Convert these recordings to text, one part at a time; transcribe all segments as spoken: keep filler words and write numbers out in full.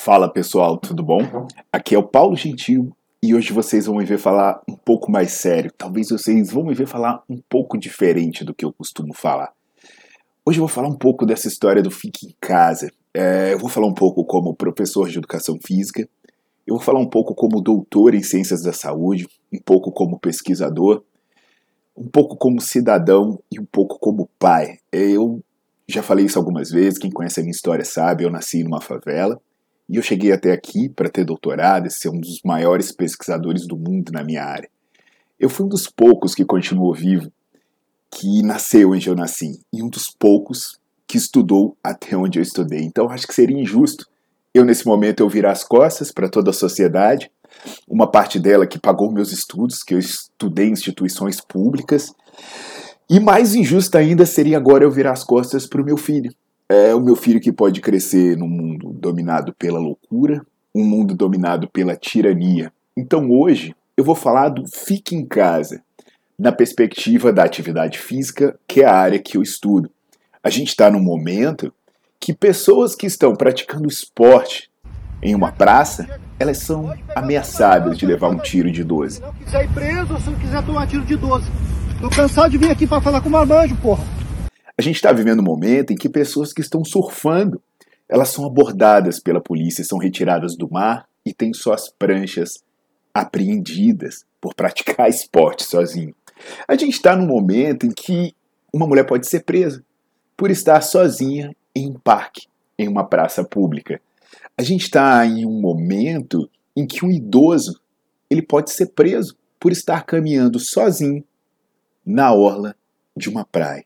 Fala pessoal, tudo bom? Aqui é o Paulo Gentil e hoje vocês vão me ver falar um pouco mais sério. Talvez vocês vão me ver falar um pouco diferente do que eu costumo falar. Hoje eu vou falar um pouco dessa história do fique em casa. É, eu vou falar um pouco como professor de educação física, eu vou falar um pouco como doutor em ciências da saúde, um pouco como pesquisador, um pouco como cidadão e um pouco como pai. Eu já falei isso algumas vezes, quem conhece a minha história sabe, eu nasci numa favela. E eu cheguei até aqui para ter doutorado e ser um dos maiores pesquisadores do mundo na minha área. Eu fui um dos poucos que continuou vivo, que nasceu onde eu nasci, e um dos poucos que estudou até onde eu estudei. Então acho que seria injusto eu, nesse momento, eu virar as costas para toda a sociedade, uma parte dela que pagou meus estudos, que eu estudei em instituições públicas, e mais injusto ainda seria agora eu virar as costas para o meu filho. É o meu filho que pode crescer num mundo dominado pela loucura, um mundo dominado pela tirania. Então hoje eu vou falar do fique em casa, na perspectiva da atividade física, que é a área que eu estudo. A gente está num momento que pessoas que estão praticando esporte em uma praça, elas são ameaçadas de levar um tiro de doze. Se não quiser ir preso, se não quiser tomar tiro de doze. Tô cansado de vir aqui para falar com marmanjo, porra. A gente está vivendo um momento em que pessoas que estão surfando, elas são abordadas pela polícia, são retiradas do mar e têm suas pranchas apreendidas por praticar esporte sozinho. A gente está num momento em que uma mulher pode ser presa por estar sozinha em um parque, em uma praça pública. A gente está em um momento em que um idoso ele pode ser preso por estar caminhando sozinho na orla de uma praia.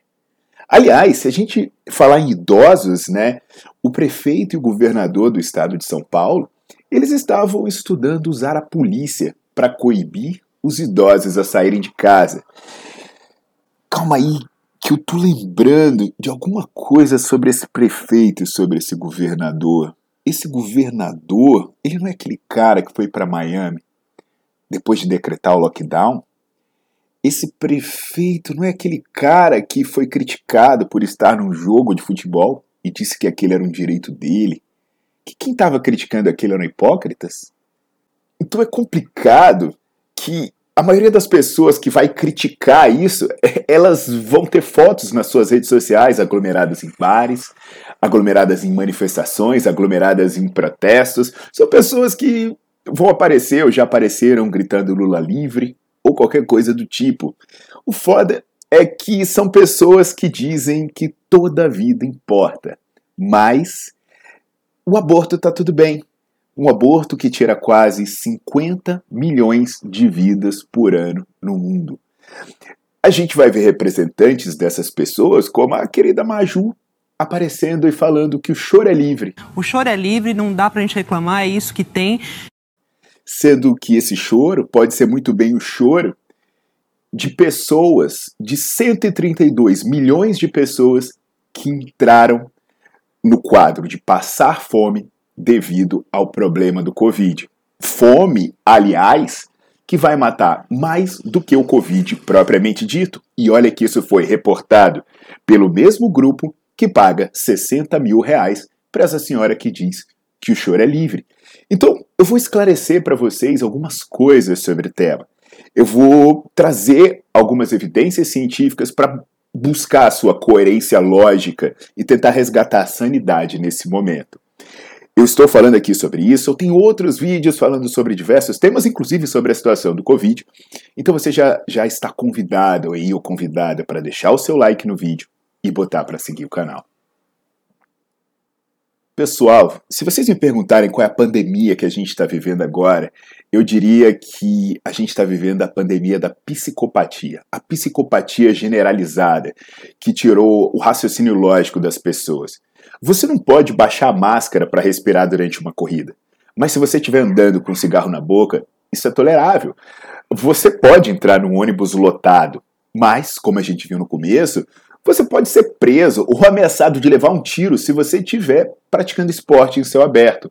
Aliás, se a gente falar em idosos, né, o prefeito e o governador do estado de São Paulo, eles estavam estudando usar a polícia para coibir os idosos a saírem de casa. Calma aí, que eu tô lembrando de alguma coisa sobre esse prefeito e sobre esse governador. Esse governador, ele não é aquele cara que foi para Miami depois de decretar o lockdown? Esse prefeito não é aquele cara que foi criticado por estar num jogo de futebol e disse que aquele era um direito dele? Que quem estava criticando aquele eram hipócritas? Então é complicado que a maioria das pessoas que vai criticar isso, elas vão ter fotos nas suas redes sociais aglomeradas em bares, aglomeradas em manifestações, aglomeradas em protestos. São pessoas que vão aparecer ou já apareceram gritando Lula livre, ou qualquer coisa do tipo. O foda é que são pessoas que dizem que toda a vida importa, mas o aborto tá tudo bem. Um aborto que tira quase cinquenta milhões de vidas por ano no mundo. A gente vai ver representantes dessas pessoas como a querida Maju aparecendo e falando que o choro é livre. O choro é livre, não dá pra gente reclamar, é isso que tem. Sendo que esse choro pode ser muito bem o choro de pessoas, de cento e trinta e dois milhões de pessoas que entraram no quadro de passar fome devido ao problema do Covid. Fome, aliás, que vai matar mais do que o Covid propriamente dito. E olha que isso foi reportado pelo mesmo grupo que paga sessenta mil reais para essa senhora que diz que o choro é livre. Então, eu vou esclarecer para vocês algumas coisas sobre o tema. Eu vou trazer algumas evidências científicas para buscar a sua coerência lógica e tentar resgatar a sanidade nesse momento. Eu estou falando aqui sobre isso, eu tenho outros vídeos falando sobre diversos temas, inclusive sobre a situação do Covid. Então você já, já está convidado aí, ou convidada, para deixar o seu like no vídeo e botar para seguir o canal. Pessoal, se vocês me perguntarem qual é a pandemia que a gente está vivendo agora, eu diria que a gente está vivendo a pandemia da psicopatia. A psicopatia generalizada, que tirou o raciocínio lógico das pessoas. Você não pode baixar a máscara para respirar durante uma corrida. Mas se você estiver andando com um cigarro na boca, isso é tolerável. Você pode entrar num ônibus lotado, mas, como a gente viu no começo, você pode ser preso ou ameaçado de levar um tiro se você estiver praticando esporte em céu aberto.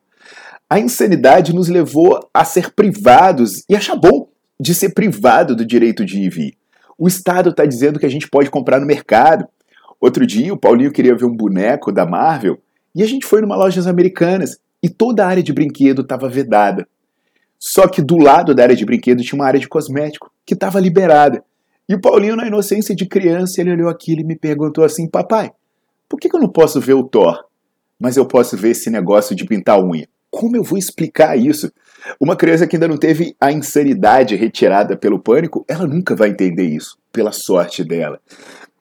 A insanidade nos levou a ser privados, e achar bom de ser privado do direito de ir e vir. O Estado está dizendo que a gente pode comprar no mercado. Outro dia, o Paulinho queria ver um boneco da Marvel, e a gente foi numa loja americana, e toda a área de brinquedo estava vedada. Só que do lado da área de brinquedo tinha uma área de cosmético, que estava liberada. E o Paulinho, na inocência de criança, ele olhou aquilo e me perguntou assim: papai, por que eu não posso ver o Thor, mas eu posso ver esse negócio de pintar unha? Como eu vou explicar isso? Uma criança que ainda não teve a insanidade retirada pelo pânico, ela nunca vai entender isso, pela sorte dela.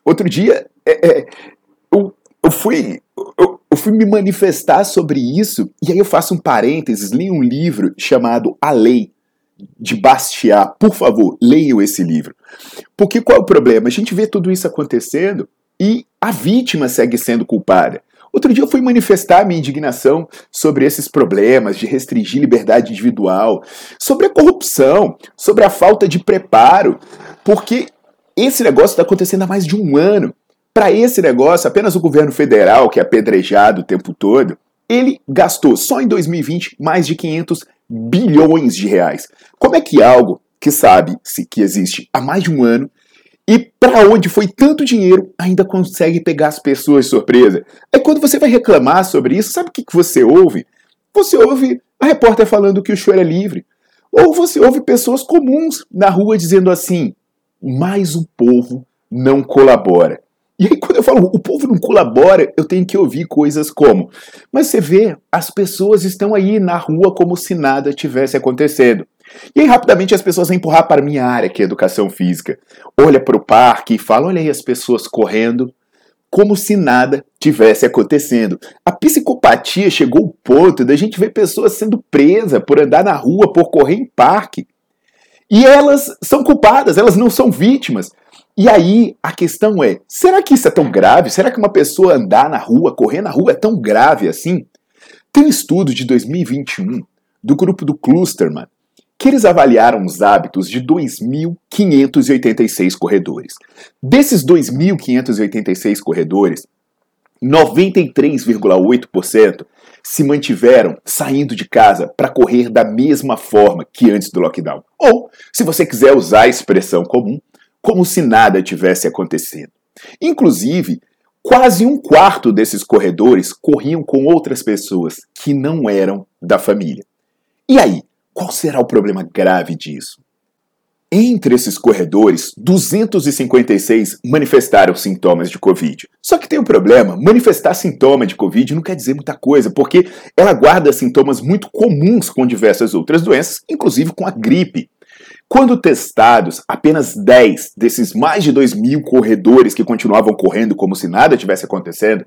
Outro dia, é, é, eu, eu, fui, eu, eu fui me manifestar sobre isso, e aí eu faço um parênteses, li um livro chamado A Lei, de Bastiar. Por favor, leiam esse livro. Porque qual é o problema? A gente vê tudo isso acontecendo e a vítima segue sendo culpada. Outro dia eu fui manifestar a minha indignação sobre esses problemas de restringir liberdade individual, sobre a corrupção, sobre a falta de preparo, porque esse negócio está acontecendo há mais de um ano. Para esse negócio, apenas o governo federal, que é apedrejado o tempo todo, ele gastou, só em dois mil e vinte, mais de quinhentos bilhões de reais. Como é que algo que sabe-se que existe há mais de um ano e para onde foi tanto dinheiro ainda consegue pegar as pessoas de surpresa? Aí quando você vai reclamar sobre isso, sabe o que, que você ouve? Você ouve a repórter falando que o choro é livre. Ou você ouve pessoas comuns na rua dizendo assim: mas o povo não colabora. E aí quando eu falo, o povo não colabora, eu tenho que ouvir coisas como: mas você vê, as pessoas estão aí na rua como se nada tivesse acontecendo. E aí rapidamente as pessoas vão empurrar para a minha área, que é educação física. Olha para o parque e fala: olha aí as pessoas correndo como se nada tivesse acontecendo. A psicopatia chegou ao ponto da gente ver pessoas sendo presas por andar na rua, por correr em parque. E elas são culpadas, elas não são vítimas. E aí a questão é: será que isso é tão grave? Será que uma pessoa andar na rua, correr na rua é tão grave assim? Tem um estudo de dois mil e vinte e um do grupo do Clusterman que eles avaliaram os hábitos de dois mil quinhentos e oitenta e seis corredores. Desses dois mil quinhentos e oitenta e seis corredores, noventa e três vírgula oito por cento se mantiveram saindo de casa para correr da mesma forma que antes do lockdown. Ou, se você quiser usar a expressão comum, como se nada tivesse acontecido. Inclusive, quase um quarto desses corredores corriam com outras pessoas que não eram da família. E aí, qual será o problema grave disso? Entre esses corredores, duzentos e cinquenta e seis manifestaram sintomas de Covid. Só que tem um problema: manifestar sintoma de Covid não quer dizer muita coisa, porque ela guarda sintomas muito comuns com diversas outras doenças, inclusive com a gripe. Quando testados, apenas dez desses mais de dois mil corredores que continuavam correndo como se nada tivesse acontecendo,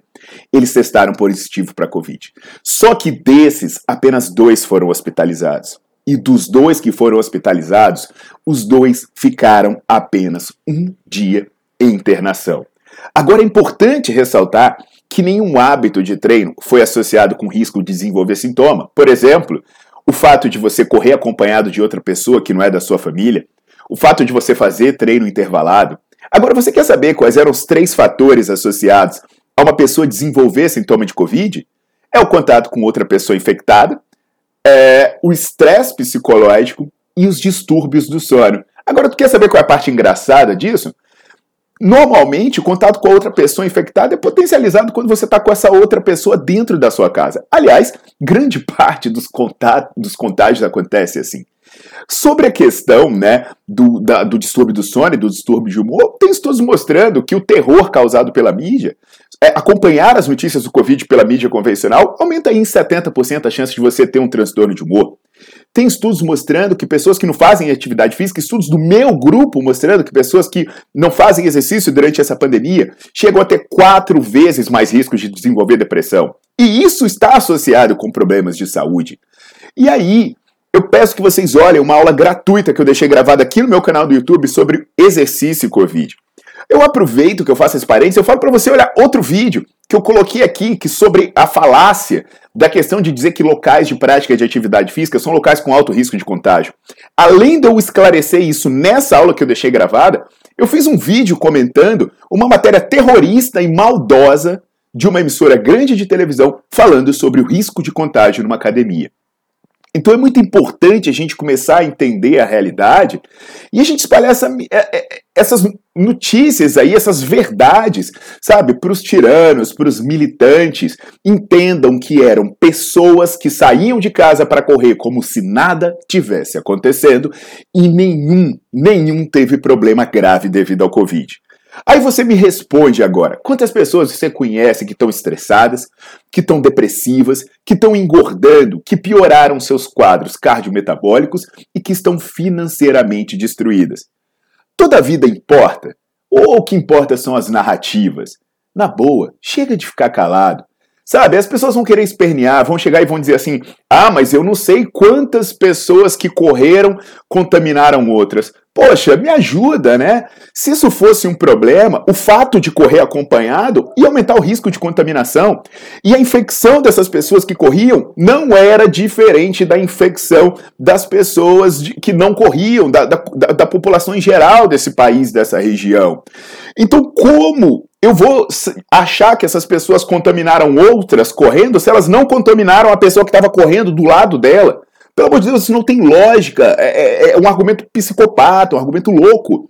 eles testaram positivo para Covid. Só que desses, apenas dois foram hospitalizados. E dos dois que foram hospitalizados, os dois ficaram apenas um dia em internação. Agora é importante ressaltar que nenhum hábito de treino foi associado com risco de desenvolver sintoma. Por exemplo, o fato de você correr acompanhado de outra pessoa que não é da sua família, o fato de você fazer treino intervalado. Agora, você quer saber quais eram os três fatores associados a uma pessoa desenvolver sintoma de Covid? É o contato com outra pessoa infectada, é o estresse psicológico e os distúrbios do sono. Agora, tu quer saber qual é a parte engraçada disso? Normalmente, o contato com a outra pessoa infectada é potencializado quando você está com essa outra pessoa dentro da sua casa. Aliás, grande parte dos, contato, dos contágios acontece assim. Sobre a questão né, do, da, do distúrbio do sono e do distúrbio de humor, tem estudos mostrando que o terror causado pela mídia é, acompanhar as notícias do Covid pela mídia convencional aumenta aí em setenta por cento a chance de você ter um transtorno de humor. Tem estudos mostrando que pessoas que não fazem atividade física, estudos do meu grupo mostrando que pessoas que não fazem exercício durante essa pandemia chegam a ter quatro vezes mais risco de desenvolver depressão. E isso está associado com problemas de saúde. E aí, eu peço que vocês olhem uma aula gratuita que eu deixei gravada aqui no meu canal do YouTube sobre exercício e Covid. Eu aproveito que eu faço esse parênteses, eu falo para você olhar outro vídeo que eu coloquei aqui que sobre a falácia da questão de dizer que locais de prática de atividade física são locais com alto risco de contágio. Além de eu esclarecer isso nessa aula que eu deixei gravada, eu fiz um vídeo comentando uma matéria terrorista e maldosa de uma emissora grande de televisão falando sobre o risco de contágio numa academia. Então é muito importante a gente começar a entender a realidade e a gente espalhar essa, essas notícias aí, essas verdades, sabe, para os tiranos, para os militantes. Entendam que eram pessoas que saíam de casa para correr como se nada tivesse acontecendo e nenhum, nenhum teve problema grave devido ao Covid. Aí você me responde agora, quantas pessoas você conhece que estão estressadas, que estão depressivas, que estão engordando, que pioraram seus quadros cardiometabólicos e que estão financeiramente destruídas? Toda a vida importa? Ou o que importa são as narrativas? Na boa, chega de ficar calado. Sabe, as pessoas vão querer espernear, vão chegar e vão dizer assim, ah, mas eu não sei quantas pessoas que correram contaminaram outras. Poxa, me ajuda, né? Se isso fosse um problema, o fato de correr acompanhado ia aumentar o risco de contaminação. E a infecção dessas pessoas que corriam não era diferente da infecção das pessoas de, que não corriam, da, da, da população em geral desse país, dessa região. Então, como eu vou achar que essas pessoas contaminaram outras correndo se elas não contaminaram a pessoa que estava correndo do lado dela? Pelo amor de Deus, isso não tem lógica. É, é um argumento psicopata, um argumento louco.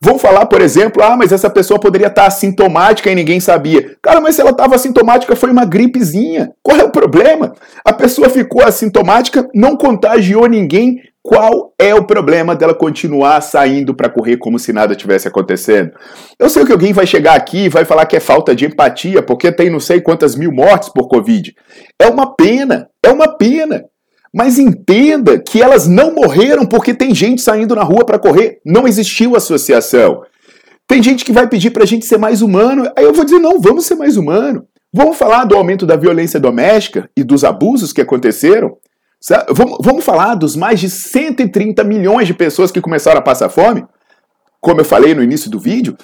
Vão falar, por exemplo, ah, mas essa pessoa poderia estar assintomática e ninguém sabia. Cara, mas se ela estava assintomática foi uma gripezinha. Qual é o problema? A pessoa ficou assintomática, não contagiou ninguém. Qual é o problema dela continuar saindo para correr como se nada tivesse acontecendo? Eu sei que alguém vai chegar aqui e vai falar que é falta de empatia porque tem não sei quantas mil mortes por Covid. É uma pena, é uma pena. Mas entenda que elas não morreram porque tem gente saindo na rua para correr. Não existiu associação. Tem gente que vai pedir para a gente ser mais humano. Aí eu vou dizer, não, vamos ser mais humano. Vamos falar do aumento da violência doméstica e dos abusos que aconteceram? Vamos, vamos falar dos mais de cento e trinta milhões de pessoas que começaram a passar fome? Como eu falei no início do vídeo,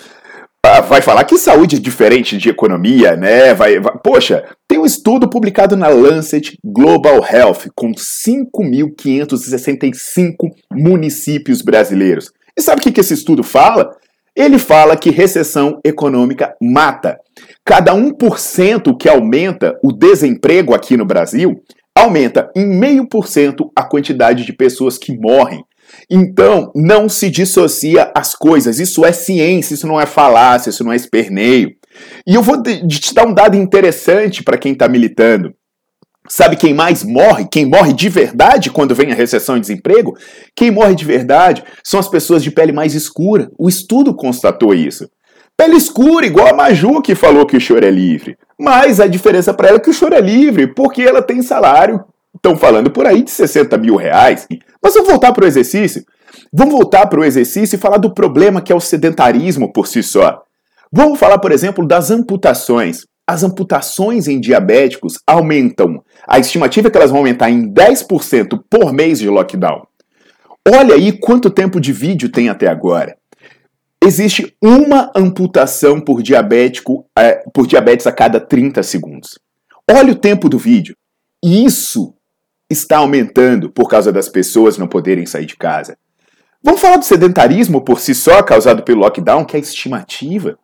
vai falar que saúde é diferente de economia, né? Vai, vai... Poxa, tem um estudo publicado na Lancet Global Health com cinco mil quinhentos e sessenta e cinco municípios brasileiros. E sabe o que, que esse estudo fala? Ele fala que recessão econômica mata. Cada um por cento que aumenta o desemprego aqui no Brasil aumenta em zero vírgula cinco por cento a quantidade de pessoas que morrem. Então, não se dissocia as coisas. Isso é ciência, isso não é falácia, isso não é esperneio. E eu vou te dar um dado interessante para quem está militando. Sabe quem mais morre? Quem morre de verdade quando vem a recessão e desemprego? Quem morre de verdade são as pessoas de pele mais escura. O estudo constatou isso. Pele escura, igual a Maju que falou que o choro é livre. Mas a diferença para ela é que o choro é livre, porque ela tem salário, estão falando por aí, de sessenta mil reais. Mas vamos voltar para o exercício? Vamos voltar para o exercício e falar do problema que é o sedentarismo por si só. Vamos falar, por exemplo, das amputações. As amputações em diabéticos aumentam. A estimativa é que elas vão aumentar em dez por cento por mês de lockdown. Olha aí quanto tempo de vídeo tem até agora. Existe uma amputação por diabético, é, por diabetes a cada trinta segundos. Olha o tempo do vídeo. Isso está aumentando por causa das pessoas não poderem sair de casa. Vamos falar do sedentarismo por si só, causado pelo lockdown, que é a estimativa.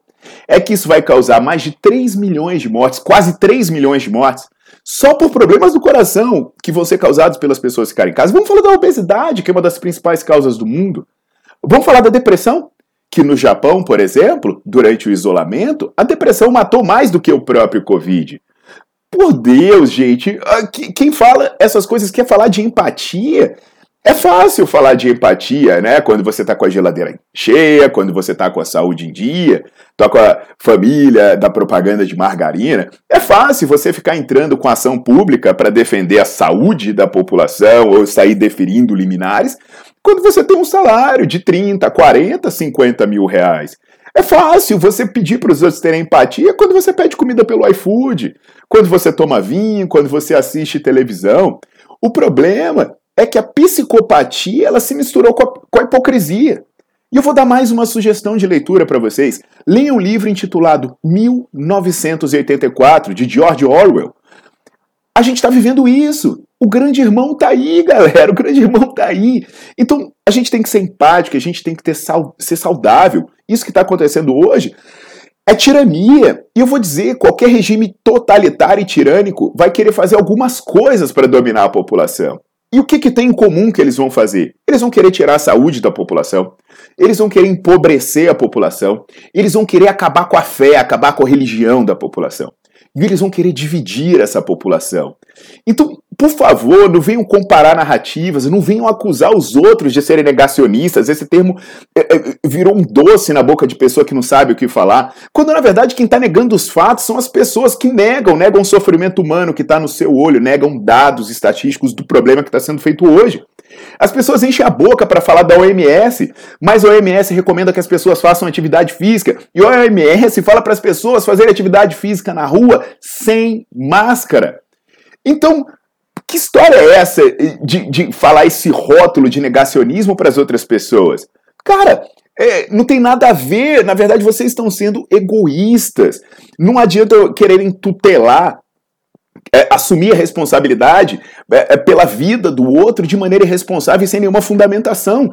É que isso vai causar mais de três milhões de mortes, quase três milhões de mortes, só por problemas do coração que vão ser causados pelas pessoas ficarem em casa. Vamos falar da obesidade, que é uma das principais causas do mundo. Vamos falar da depressão? Que no Japão, por exemplo, durante o isolamento, a depressão matou mais do que o próprio Covid. Por Deus, gente, quem fala essas coisas quer falar de empatia. É fácil falar de empatia, né? Quando você tá com a geladeira cheia, quando você tá com a saúde em dia, tá com a família da propaganda de margarina. É fácil você ficar entrando com ação pública para defender a saúde da população ou sair deferindo liminares quando você tem um salário de trinta, quarenta, cinquenta mil reais. É fácil você pedir para os outros terem empatia quando você pede comida pelo iFood, quando você toma vinho, quando você assiste televisão. O problema é que a psicopatia ela se misturou com a, com a hipocrisia. E eu vou dar mais uma sugestão de leitura para vocês. Leiam um livro intitulado mil novecentos e oitenta e quatro, de George Orwell. A gente está vivendo isso. O grande irmão tá aí, galera. O grande irmão tá aí. Então, a gente tem que ser empático, a gente tem que ter sal, ser saudável. Isso que está acontecendo hoje é tirania. E eu vou dizer, qualquer regime totalitário e tirânico vai querer fazer algumas coisas para dominar a população. E o que, que tem em comum que eles vão fazer? Eles vão querer tirar a saúde da população, eles vão querer empobrecer a população, eles vão querer acabar com a fé, acabar com a religião da população. E eles vão querer dividir essa população. Então, por favor, não venham comparar narrativas, não venham acusar os outros de serem negacionistas. Esse termo virou um doce na boca de pessoa que não sabe o que falar. Quando, na verdade, quem está negando os fatos são as pessoas que negam, negam o sofrimento humano que está no seu olho, negam dados estatísticos do problema que está sendo feito hoje. As pessoas enchem a boca para falar da O M S, mas a O M S recomenda que as pessoas façam atividade física. E a O M S fala para as pessoas fazerem atividade física na rua sem máscara. Então, que história é essa de, de falar esse rótulo de negacionismo para as outras pessoas? Cara, é, não tem nada a ver. Na verdade, vocês estão sendo egoístas. Não adianta quererem tutelar, é, assumir a responsabilidade é, é, pela vida do outro de maneira irresponsável e sem nenhuma fundamentação.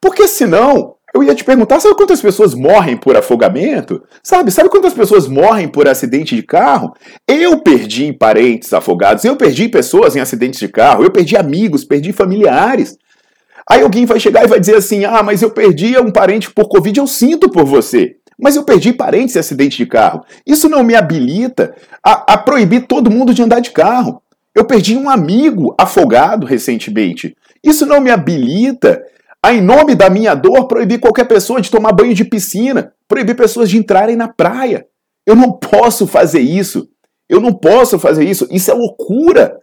Porque senão, eu ia te perguntar, sabe quantas pessoas morrem por afogamento? Sabe? Sabe quantas pessoas morrem por acidente de carro? Eu perdi parentes afogados, eu perdi pessoas em acidentes de carro, eu perdi amigos, perdi familiares. Aí alguém vai chegar e vai dizer assim, ah, mas eu perdi um parente por Covid, eu sinto por você. Mas eu perdi parentes em acidente de carro. Isso não me habilita a, a proibir todo mundo de andar de carro. Eu perdi um amigo afogado recentemente. Isso não me habilita a, em nome da minha dor, proibir qualquer pessoa de tomar banho de piscina, proibir pessoas de entrarem na praia. Eu não posso fazer isso. Eu não posso fazer isso. Isso é loucura,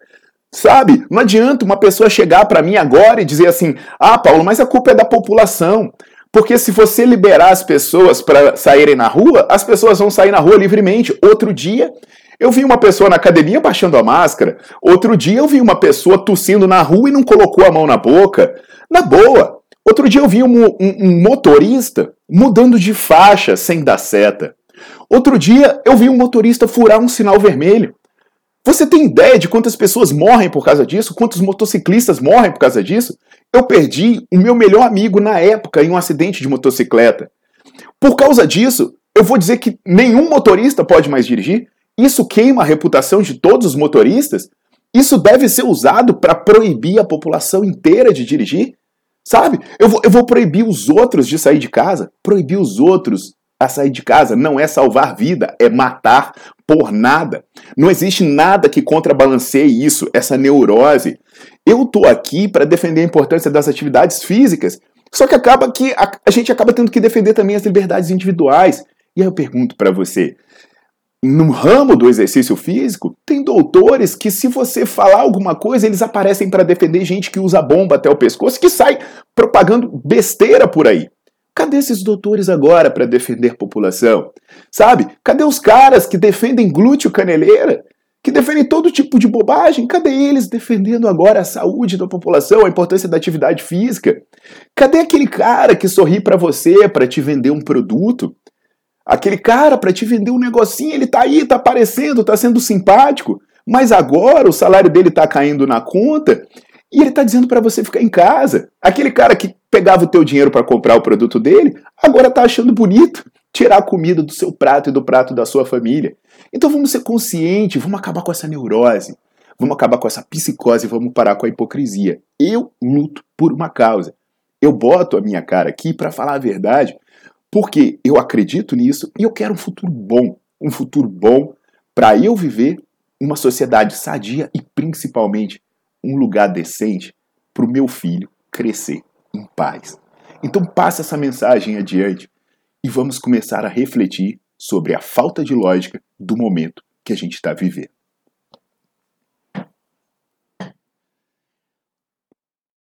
sabe? Não adianta uma pessoa chegar para mim agora e dizer assim, ah, Paulo, mas a culpa é da população. Porque se você liberar as pessoas para saírem na rua, as pessoas vão sair na rua livremente. Outro dia, eu vi uma pessoa na academia baixando a máscara. Outro dia, eu vi uma pessoa tossindo na rua e não colocou a mão na boca. Na boa. Outro dia eu vi um, um, um motorista mudando de faixa sem dar seta. Outro dia eu vi um motorista furar um sinal vermelho. Você tem ideia de quantas pessoas morrem por causa disso? Quantos motociclistas morrem por causa disso? Eu perdi o meu melhor amigo na época em um acidente de motocicleta. Por causa disso, eu vou dizer que nenhum motorista pode mais dirigir? Isso queima a reputação de todos os motoristas? Isso deve ser usado para proibir a população inteira de dirigir? Sabe? Eu vou, eu vou proibir os outros de sair de casa? Proibir os outros a sair de casa não é salvar vida, é matar por nada. Não existe nada que contrabalanceie isso, essa neurose. Eu tô aqui para defender a importância das atividades físicas, só que acaba que a, a gente acaba tendo que defender também as liberdades individuais. E aí eu pergunto para você, no ramo do exercício físico, tem doutores que, se você falar alguma coisa, eles aparecem para defender gente que usa bomba até o pescoço, que sai propagando besteira por aí. Cadê esses doutores agora para defender a população? Sabe? Cadê os caras que defendem glúteo caneleira? Que defendem todo tipo de bobagem? Cadê eles defendendo agora a saúde da população, a importância da atividade física? Cadê aquele cara que sorri para você para te vender um produto? Aquele cara, para te vender um negocinho, ele tá aí, tá aparecendo, tá sendo simpático, mas agora o salário dele tá caindo na conta e ele tá dizendo para você ficar em casa. Aquele cara que pegava o teu dinheiro para comprar o produto dele, agora tá achando bonito tirar a comida do seu prato e do prato da sua família. Então vamos ser conscientes, vamos acabar com essa neurose, vamos acabar com essa psicose, vamos parar com a hipocrisia. Eu luto por uma causa. Eu boto a minha cara aqui para falar a verdade, porque eu acredito nisso e eu quero um futuro bom. Um futuro bom para eu viver uma sociedade sadia e, principalmente, um lugar decente para o meu filho crescer em paz. Então passa essa mensagem adiante e vamos começar a refletir sobre a falta de lógica do momento que a gente está vivendo.